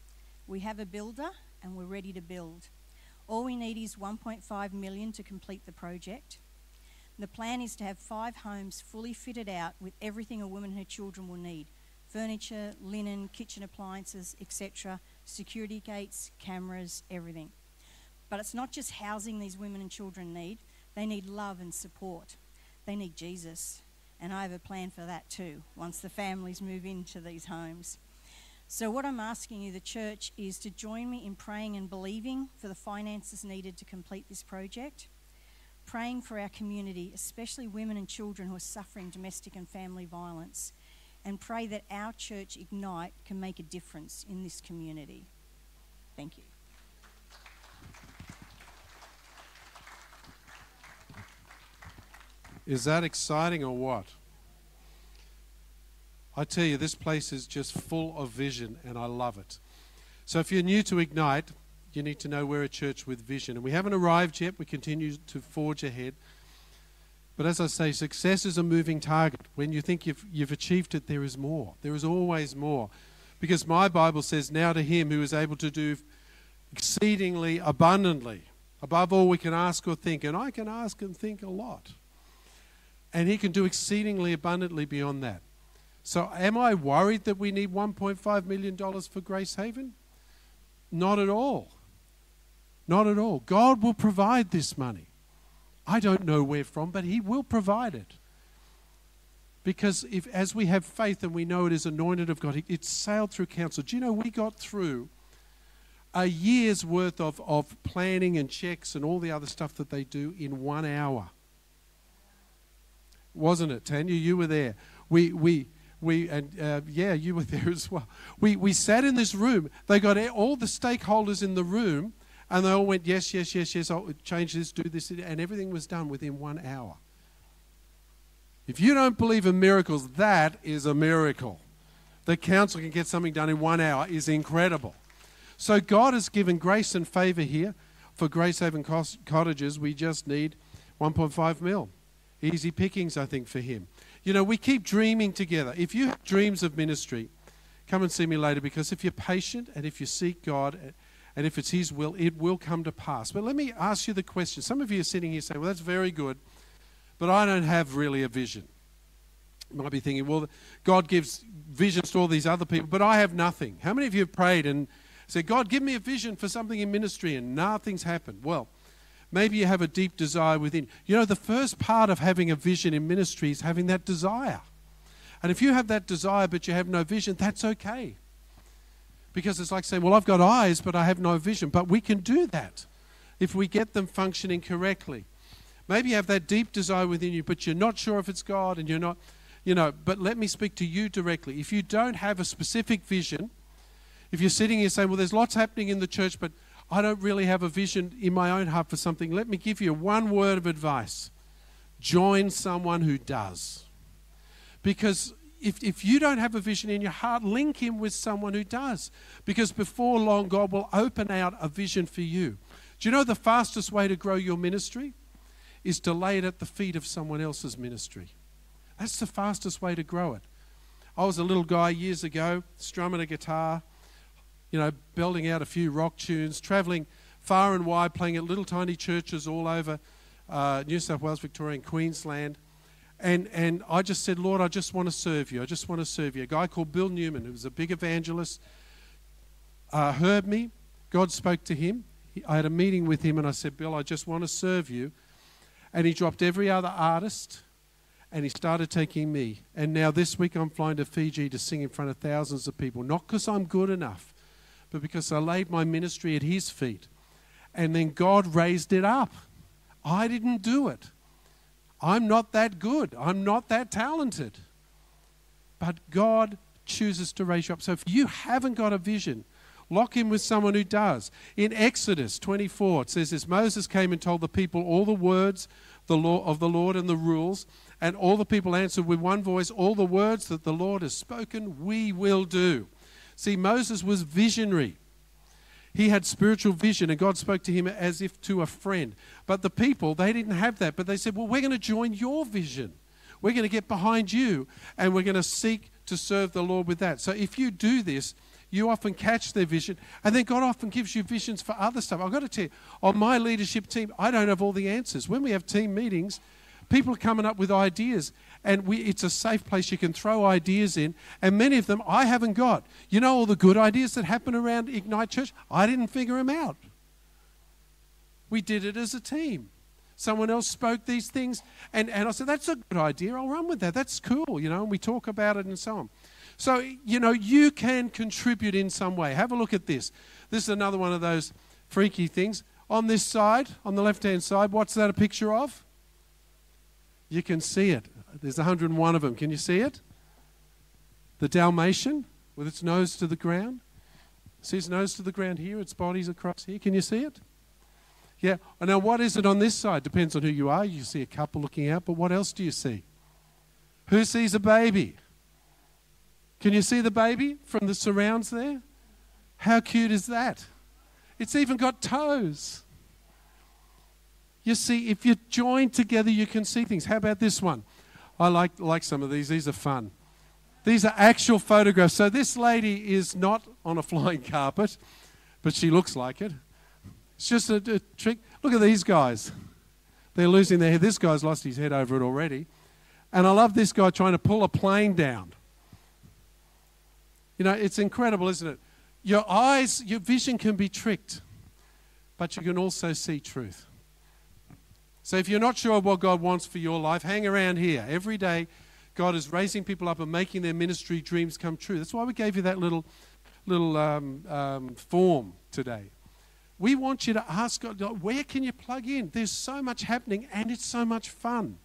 We have a builder and we're ready to build. All we need is $1.5 million to complete the project. The plan is to have 5 homes fully fitted out with everything a woman and her children will need: furniture, linen, kitchen appliances, etc., security gates, cameras, everything. But it's not just housing these women and children need. They need love and support. They need Jesus. And I have a plan for that too, once the families move into these homes. So what I'm asking you, the church, is to join me in praying and believing for the finances needed to complete this project, praying for our community, especially women and children who are suffering domestic and family violence, and pray that our church, Ignite, can make a difference in this community. Thank you. Is that exciting or what? I tell you, this place is just full of vision, and I love it. So if you're new to Ignite, you need to know we're a church with vision. And we haven't arrived yet. We continue to forge ahead. But as I say, success is a moving target. When you think you've achieved it, there is more. There is always more. Because my Bible says, now to him who is able to do exceedingly abundantly, above all we can ask or think. And I can ask and think a lot. And he can do exceedingly abundantly beyond that. So am I worried that we need $1.5 million for Grace Haven? Not at all. Not at all. God will provide this money. I don't know where from, but he will provide it. Because if, as we have faith and we know it is anointed of God, it's sailed through council. Do you know, we got through a year's worth of planning and checks and all the other stuff that they do in 1 hour. Wasn't it, Tanya? You were there. Yeah, you were there as well. We sat in this room. They got all the stakeholders in the room, and they all went, yes, yes, yes, yes, I'll change this, do this, and everything was done within 1 hour. If you don't believe in miracles, that is a miracle. The council can get something done in 1 hour is incredible. So God has given grace and favour here. For Grace Haven Cottages, we just need 1.5 mil. Easy pickings, I think, for him. You know, we keep dreaming together. If you have dreams of ministry, come and see me later, because if you're patient and if you seek God and if it's his will, it will come to pass. But let me ask you the question. Some of you are sitting here saying, well, that's very good, but I don't have really a vision. You might be thinking, well, God gives visions to all these other people, but I have nothing. How many of you have prayed and said, God, give me a vision for something in ministry, and nothing's happened? Well, maybe you have a deep desire within. You know, the first part of having a vision in ministry is having that desire. And if you have that desire but you have no vision, that's okay. Because it's like saying, well, I've got eyes but I have no vision. But we can do that if we get them functioning correctly. Maybe you have that deep desire within you, but you're not sure if it's God and you're not, you know, but let me speak to you directly. If you don't have a specific vision, if you're sitting here saying, well, there's lots happening in the church, but I don't really have a vision in my own heart for something. Let me give you one word of advice. Join someone who does. Because if you don't have a vision in your heart, link in with someone who does. Because before long, God will open out a vision for you. Do you know the fastest way to grow your ministry is to lay it at the feet of someone else's ministry? That's the fastest way to grow it. I was a little guy years ago, strumming a guitar, you know, belting out a few rock tunes, travelling far and wide, playing at little tiny churches all over New South Wales, Victoria and Queensland. And I just said, Lord, I just want to serve you. I just want to serve you. A guy called Bill Newman, who was a big evangelist, heard me. God spoke to him. I had a meeting with him and I said, Bill, I just want to serve you. And he dropped every other artist and he started taking me. And now this week I'm flying to Fiji to sing in front of thousands of people, not because I'm good enough, but because I laid my ministry at his feet. And then God raised it up. I didn't do it. I'm not that good. I'm not that talented. But God chooses to raise you up. So if you haven't got a vision, lock in with someone who does. In Exodus 24, it says this, Moses came and told the people all the words the law of the Lord and the rules, and all the people answered with one voice, all the words that the Lord has spoken, we will do. See, Moses was visionary. He had spiritual vision, and God spoke to him as if to a friend. But the people, they didn't have that. But they said, well, we're going to join your vision. We're going to get behind you, and we're going to seek to serve the Lord with that. So if you do this, you often catch their vision, and then God often gives you visions for other stuff. I've got to tell you, on my leadership team, I don't have all the answers. When we have team meetings, people are coming up with ideas, and it's a safe place you can throw ideas in, and many of them I haven't got. You know all the good ideas that happen around Ignite Church? I didn't figure them out. We did it as a team. Someone else spoke these things, and I said, that's a good idea. I'll run with that. That's cool, you know, and we talk about it and so on. So, you know, you can contribute in some way. Have a look at this. This is another one of those freaky things. On this side, on the left-hand side, what's that a picture of? You can see it. There's 101 of them. Can you see it? The Dalmatian with its nose to the ground. See its nose to the ground here, its body's across here. Can you see it? Yeah. Now, what is it on this side? Depends on who you are. You see a couple looking out, but what else do you see? Who sees a baby? Can you see the baby from the surrounds there? How cute is that? It's even got toes. You see, if you're joined together, you can see things. How about this one? I like some of these. These are fun. These are actual photographs. So this lady is not on a flying carpet, but she looks like it. It's just a trick. Look at these guys. They're losing their head. This guy's lost his head over it already. And I love this guy trying to pull a plane down. You know, it's incredible, isn't it? Your eyes, your vision can be tricked, but you can also see truth. So if you're not sure what God wants for your life, hang around here. Every day, God is raising people up and making their ministry dreams come true. That's why we gave you that little form today. We want you to ask God, where can you plug in? There's so much happening, and it's so much fun.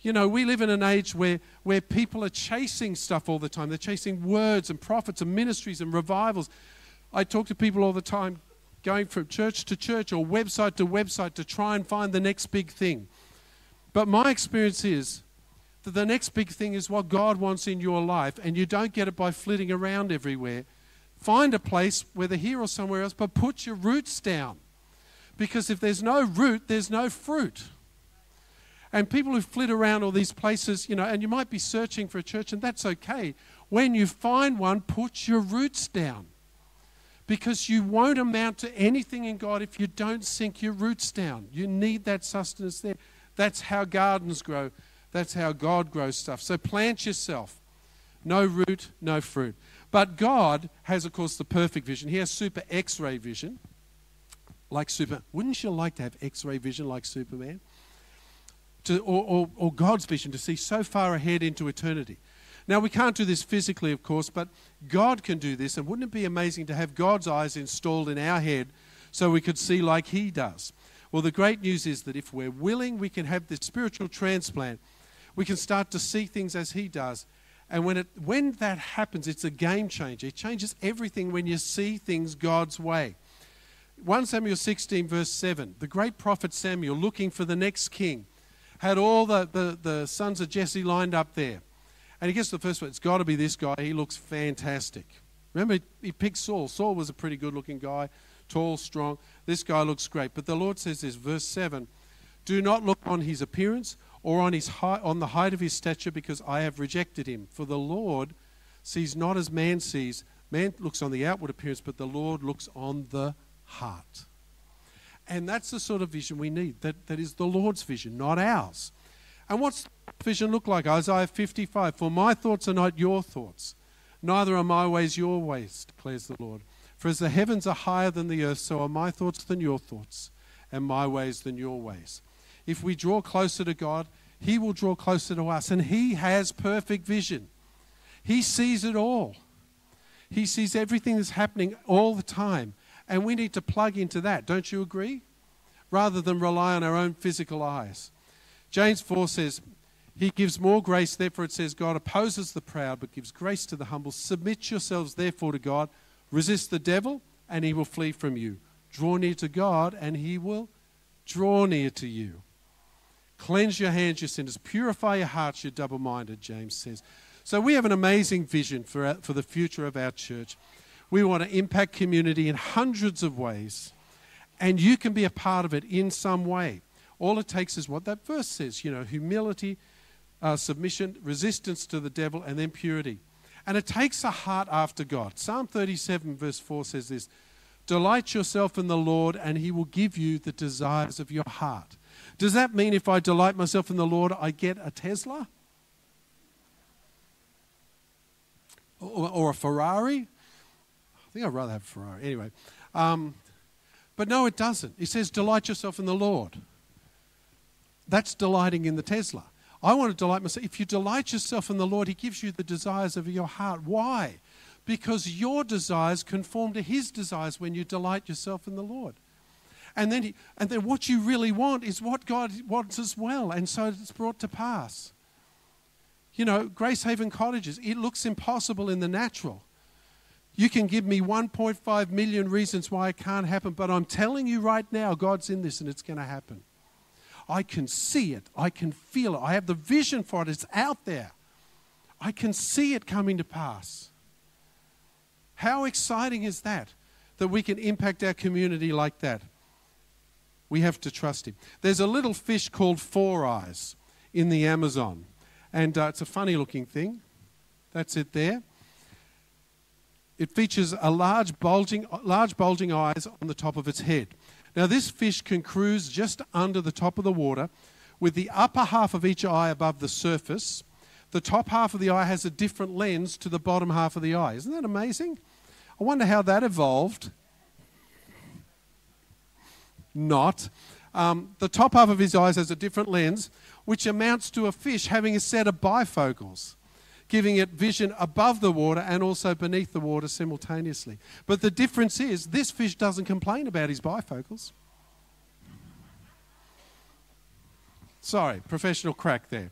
You know, we live in an age where people are chasing stuff all the time. They're chasing words and prophets and ministries and revivals. I talk to people all the time going from church to church or website to website to try and find the next big thing. But my experience is that the next big thing is what God wants in your life, and you don't get it by flitting around everywhere. Find a place, whether here or somewhere else, but put your roots down. Because if there's no root, there's no fruit. And people who flit around all these places, you know, and you might be searching for a church, and that's okay. When you find one, put your roots down. Because you won't amount to anything in God if you don't sink your roots down. You need that sustenance there. That's how gardens grow. That's how God grows stuff. So plant yourself. No root, no fruit. But God has, of course, the perfect vision. He has super X-ray vision. Like super. Wouldn't you like to have X-ray vision like Superman? Or God's vision, to see so far ahead into eternity. Now, we can't do this physically, of course, but God can do this. And wouldn't it be amazing to have God's eyes installed in our head so we could see like he does? Well, the great news is that if we're willing, we can have this spiritual transplant. We can start to see things as he does. And when that happens, it's a game changer. It changes everything when you see things God's way. 1 Samuel 16, verse 7, the great prophet Samuel, looking for the next king, had all the sons of Jesse lined up there. And he gets to the first one. It's got to be this guy. He looks fantastic. Remember, he picked Saul. Saul was a pretty good-looking guy, tall, strong. This guy looks great. But the Lord says this, verse 7, do not look on his appearance or on the height of his stature, because I have rejected him. For the Lord sees not as man sees. Man looks on the outward appearance, but the Lord looks on the heart. And that's the sort of vision we need. That is the Lord's vision, not ours. And what's vision look like? Isaiah 55, for my thoughts are not your thoughts, neither are my ways your ways, declares the Lord. For as the heavens are higher than the earth, so are my thoughts than your thoughts, and my ways than your ways. If we draw closer to God, he will draw closer to us. And he has perfect vision. He sees it all. He sees everything that's happening all the time. And we need to plug into that, don't you agree? Rather than rely on our own physical eyes. James 4 says, he gives more grace, therefore it says, God opposes the proud, but gives grace to the humble. Submit yourselves therefore to God. Resist the devil, and he will flee from you. Draw near to God, and he will draw near to you. Cleanse your hands, your sinners. Purify your hearts, you're double-minded, James says. So we have an amazing vision for the future of our church. We want to impact community in hundreds of ways, and you can be a part of it in some way. All it takes is what that verse says, you know, humility, submission, resistance to the devil, and then purity. And it takes a heart after God. Psalm 37, verse 4 says this, delight yourself in the Lord, and he will give you the desires of your heart. Does that mean if I delight myself in the Lord, I get a Tesla? Or a Ferrari? I think I'd rather have a Ferrari. Anyway, but no, it doesn't. It says delight yourself in the Lord. That's delighting in the Tesla. I want to delight myself. If you delight yourself in the Lord, he gives you the desires of your heart. Why? Because your desires conform to his desires when you delight yourself in the Lord. And then what you really want is what God wants as well, and so it's brought to pass. You know, Grace Haven Cottages, it looks impossible in the natural. You can give me 1.5 million reasons why it can't happen, but I'm telling you right now, God's in this and it's going to happen. I can see it. I can feel it. I have the vision for it. It's out there. I can see it coming to pass. How exciting is that, that we can impact our community like that? We have to trust him. There's a little fish called Four Eyes in the Amazon, and it's a funny-looking thing. That's it there. It features a large bulging eyes on the top of its head. Now, this fish can cruise just under the top of the water with the upper half of each eye above the surface. The top half of the eye has a different lens to the bottom half of the eye. Isn't that amazing? I wonder how that evolved. Not. The top half of his eyes has a different lens, which amounts to a fish having a set of bifocals, giving it vision above the water and also beneath the water simultaneously. But the difference is this fish doesn't complain about his bifocals. Sorry, professional crack there.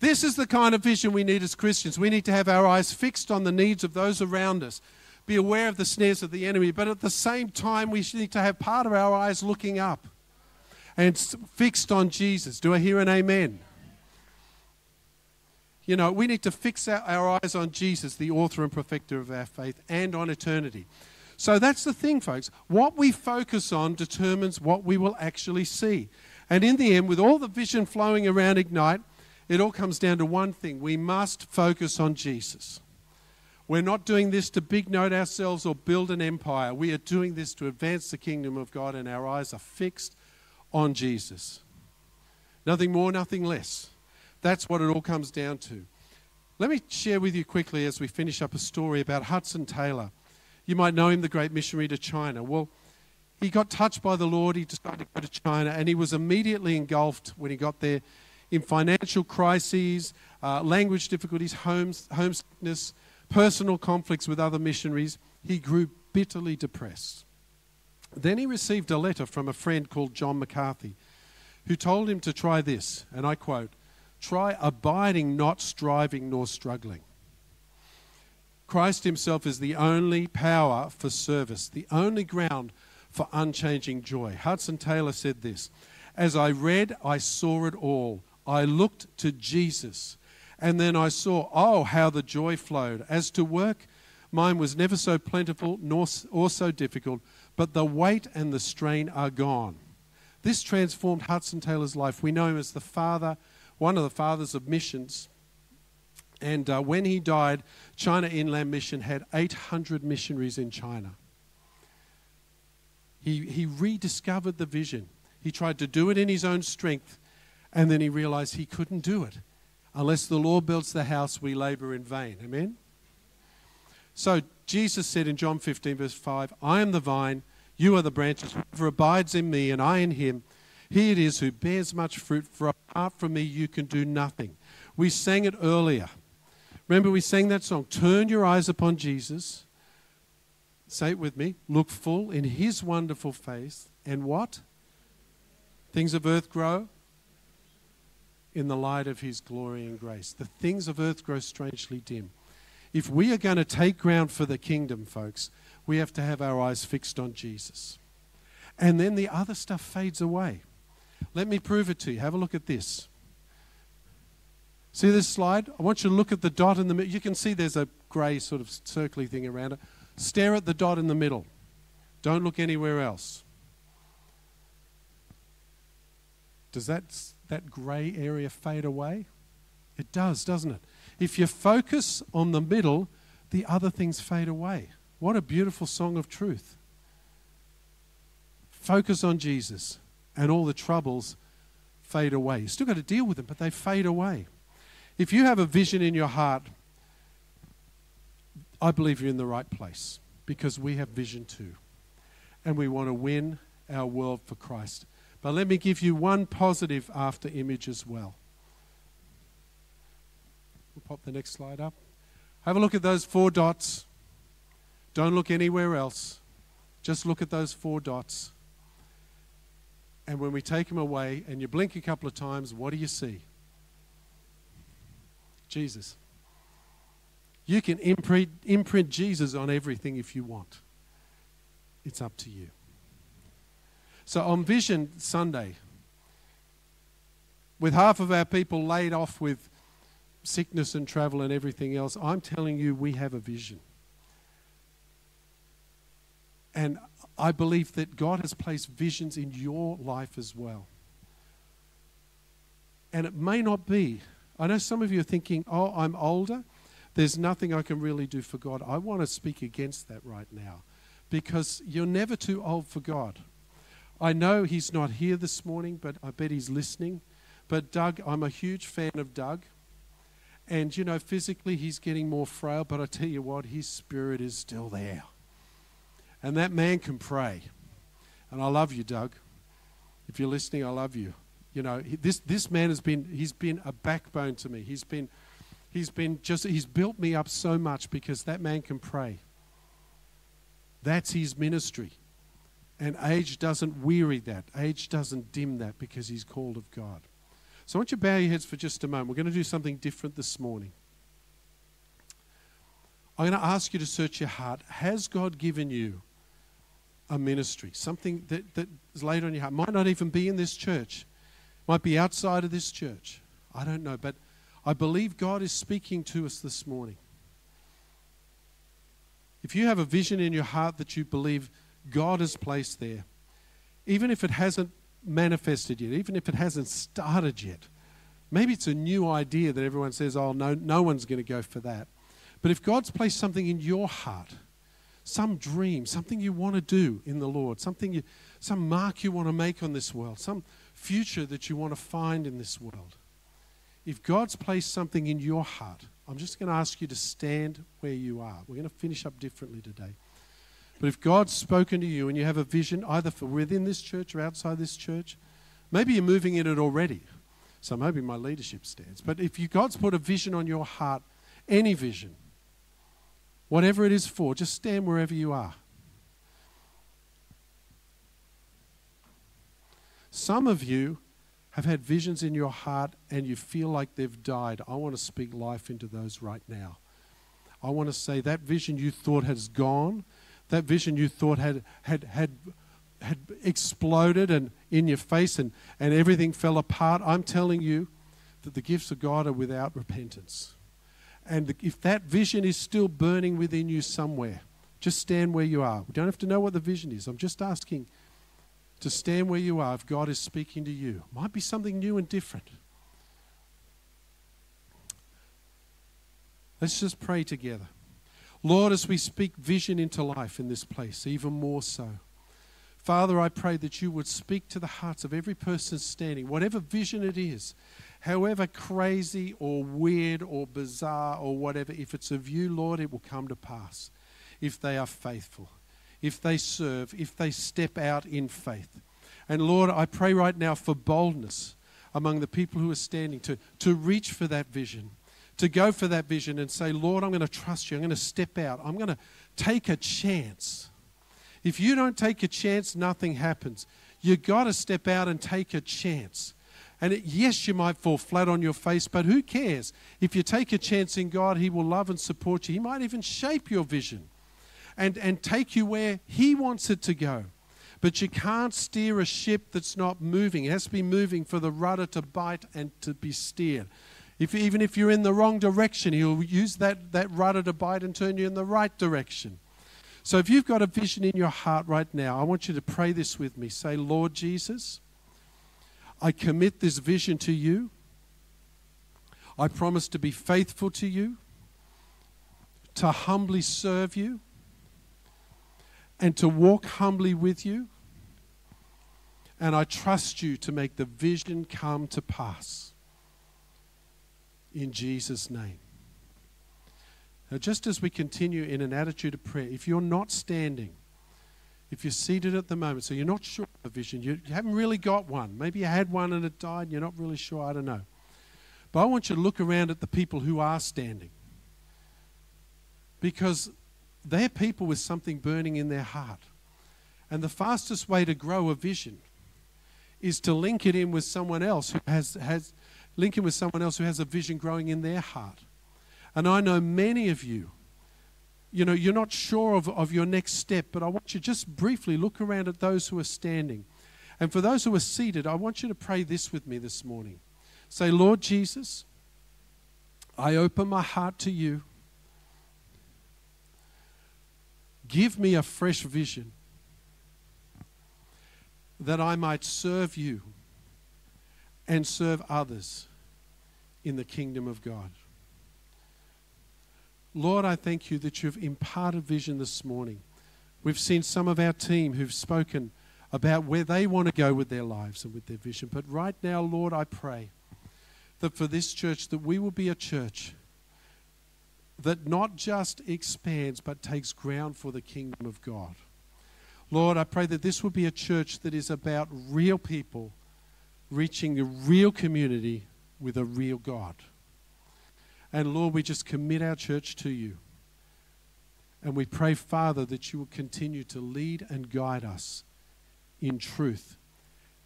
This is the kind of vision we need as Christians. We need to have our eyes fixed on the needs of those around us, be aware of the snares of the enemy, but at the same time we need to have part of our eyes looking up and fixed on Jesus. Do I hear an amen? You know, we need to fix our eyes on Jesus, the author and perfecter of our faith, and on eternity. So that's the thing, folks. What we focus on determines what we will actually see. And in the end, with all the vision flowing around Ignite, it all comes down to one thing. We must focus on Jesus. We're not doing this to big note ourselves or build an empire. We are doing this to advance the kingdom of God, and our eyes are fixed on Jesus. Nothing more, nothing less. That's what it all comes down to. Let me share with you quickly as we finish up a story about Hudson Taylor. You might know him, the great missionary to China. Well, he got touched by the Lord. He decided to go to China, and he was immediately engulfed when he got there in financial crises, language difficulties, homesickness, personal conflicts with other missionaries. He grew bitterly depressed. Then he received a letter from a friend called John McCarthy, who told him to try this, and I quote, "Try abiding, not striving nor struggling. Christ himself is the only power for service, the only ground for unchanging joy." Hudson Taylor said this, "As I read, I saw it all. I looked to Jesus, and then I saw, oh, how the joy flowed. As to work, mine was never so plentiful nor so difficult, but the weight and the strain are gone." This transformed Hudson Taylor's life. We know him as the father, one of the fathers of missions. And when he died, China Inland Mission had 800 missionaries in China. He rediscovered the vision. He tried to do it in his own strength, and then he realized he couldn't do it. Unless the Lord builds the house, we labor in vain. Amen? So Jesus said in John 15, verse 5, "I am the vine, you are the branches. Whoever abides in me and I in him, he it is who bears much fruit, for apart from me you can do nothing." We sang it earlier. Remember, we sang that song, "Turn your eyes upon Jesus." Say it with me. "Look full in his wonderful face." And what? "Things of earth grow in the light of his glory and grace." The things of earth grow strangely dim. If we are going to take ground for the kingdom, folks, we have to have our eyes fixed on Jesus. And then the other stuff fades away. Let me prove it to you. Have a look at this. See this slide? I want you to look at the dot in the middle. You can see there's a grey sort of circly thing around it. Stare at the dot in the middle. Don't look anywhere else. Does that grey area fade away? It does, doesn't it? If you focus on the middle, the other things fade away. What a beautiful song of truth. Focus on Jesus, and all the troubles fade away. You still got to deal with them, but they fade away. If you have a vision in your heart, I believe you're in the right place, because we have vision too. And we want to win our world for Christ. But let me give you one positive after image as well. We'll pop the next slide up. Have a look at those four dots. Don't look anywhere else. Just look at those four dots. And when we take them away and you blink a couple of times, what do you see? Jesus. You can imprint Jesus on everything if you want. It's up to you. So on Vision Sunday, with half of our people laid off with sickness and travel and everything else, I'm telling you, we have a vision. And I believe that God has placed visions in your life as well. And it may not be. I know some of you are thinking, oh, I'm older. There's nothing I can really do for God. I want to speak against that right now, because you're never too old for God. I know he's not here this morning, but I bet he's listening. But Doug, I'm a huge fan of Doug. And, you know, physically he's getting more frail, but I tell you what, his spirit is still there. And that man can pray. And I love you, Doug. If you're listening, I love you. You know, this man has been, he's been a backbone to me. He's built me up so much, because that man can pray. That's his ministry. And age doesn't weary that. Age doesn't dim that, because he's called of God. So I want you to bow your heads for just a moment. We're going to do something different this morning. I'm going to ask you to search your heart. Has God given you a ministry? Something that is laid on your heart. Might not even be in this church. Might be outside of this church. I don't know, but I believe God is speaking to us this morning. If you have a vision in your heart that you believe God has placed there, even if it hasn't manifested yet, even if it hasn't started yet, maybe it's a new idea that everyone says, oh, no one's going to go for that. But if God's placed something in your heart, some dream, something you want to do in the Lord, some mark you want to make on this world, some future that you want to find in this world, if God's placed something in your heart, I'm just going to ask you to stand where you are. We're going to finish up differently today. But if God's spoken to you and you have a vision, either for within this church or outside this church, maybe you're moving in it already, so I'm hoping my leadership stands. But if God's put a vision on your heart, any vision, whatever it is for, just stand wherever you are. Some of you have had visions in your heart and you feel like they've died. I want to speak life into those right now. I want to say that vision you thought has gone, that vision you thought had exploded and in your face and everything fell apart. I'm telling you that the gifts of God are without repentance. And if that vision is still burning within you somewhere, just stand where you are. We don't have to know what the vision is. I'm just asking to stand where you are if God is speaking to you. It might be something new and different. Let's just pray together. Lord, as we speak vision into life in this place, even more so. Father, I pray that you would speak to the hearts of every person standing, whatever vision it is, however crazy or weird or bizarre or whatever, if it's of you, Lord, it will come to pass. If they are faithful, if they serve, if they step out in faith. And Lord, I pray right now for boldness among the people who are standing to reach for that vision, to go for that vision and say, Lord, I'm going to trust you. I'm going to step out. I'm going to take a chance. If you don't take a chance, nothing happens. You've got to step out and take a chance. And yes, you might fall flat on your face, but who cares? If you take a chance in God, he will love and support you. He might even shape your vision and take you where he wants it to go. But you can't steer a ship that's not moving. It has to be moving for the rudder to bite and to be steered. Even if you're in the wrong direction, he'll use that rudder to bite and turn you in the right direction. So if you've got a vision in your heart right now, I want you to pray this with me. Say, Lord Jesus, I commit this vision to you. I promise to be faithful to you, to humbly serve you, and to walk humbly with you. And I trust you to make the vision come to pass. In Jesus' name. Now, just as we continue in an attitude of prayer, if you're not standing, if you're seated at the moment, so you're not sure of the vision, you haven't really got one. Maybe you had one and it died and you're not really sure, I don't know. But I want you to look around at the people who are standing, because they're people with something burning in their heart. And the fastest way to grow a vision is to link it in with someone else who has Linking with someone else who has a vision growing in their heart. And I know many of you, you know, you're not sure of your next step, but I want you to just briefly look around at those who are standing. And for those who are seated, I want you to pray this with me this morning. Say, Lord Jesus, I open my heart to you. Give me a fresh vision that I might serve you and serve others in the kingdom of God. Lord, I thank you that you've imparted vision this morning. We've seen some of our team who've spoken about where they want to go with their lives and with their vision. But right now, Lord, I pray that for this church, that we will be a church that not just expands, but takes ground for the kingdom of God. Lord, I pray that this will be a church that is about real people reaching a real community with a real God. And Lord, we just commit our church to you. And we pray, Father, that you will continue to lead and guide us in truth.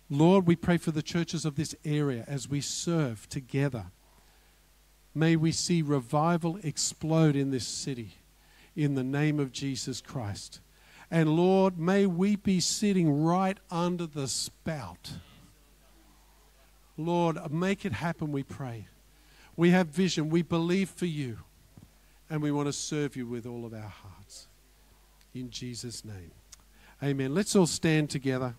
Lord, we pray for the churches of this area as we serve together. May we see revival explode in this city in the name of Jesus Christ. And Lord, may we be sitting right under the spout. Lord, make it happen, we pray. We have vision. We believe for you. And we want to serve you with all of our hearts. In Jesus' name. Amen. Let's all stand together.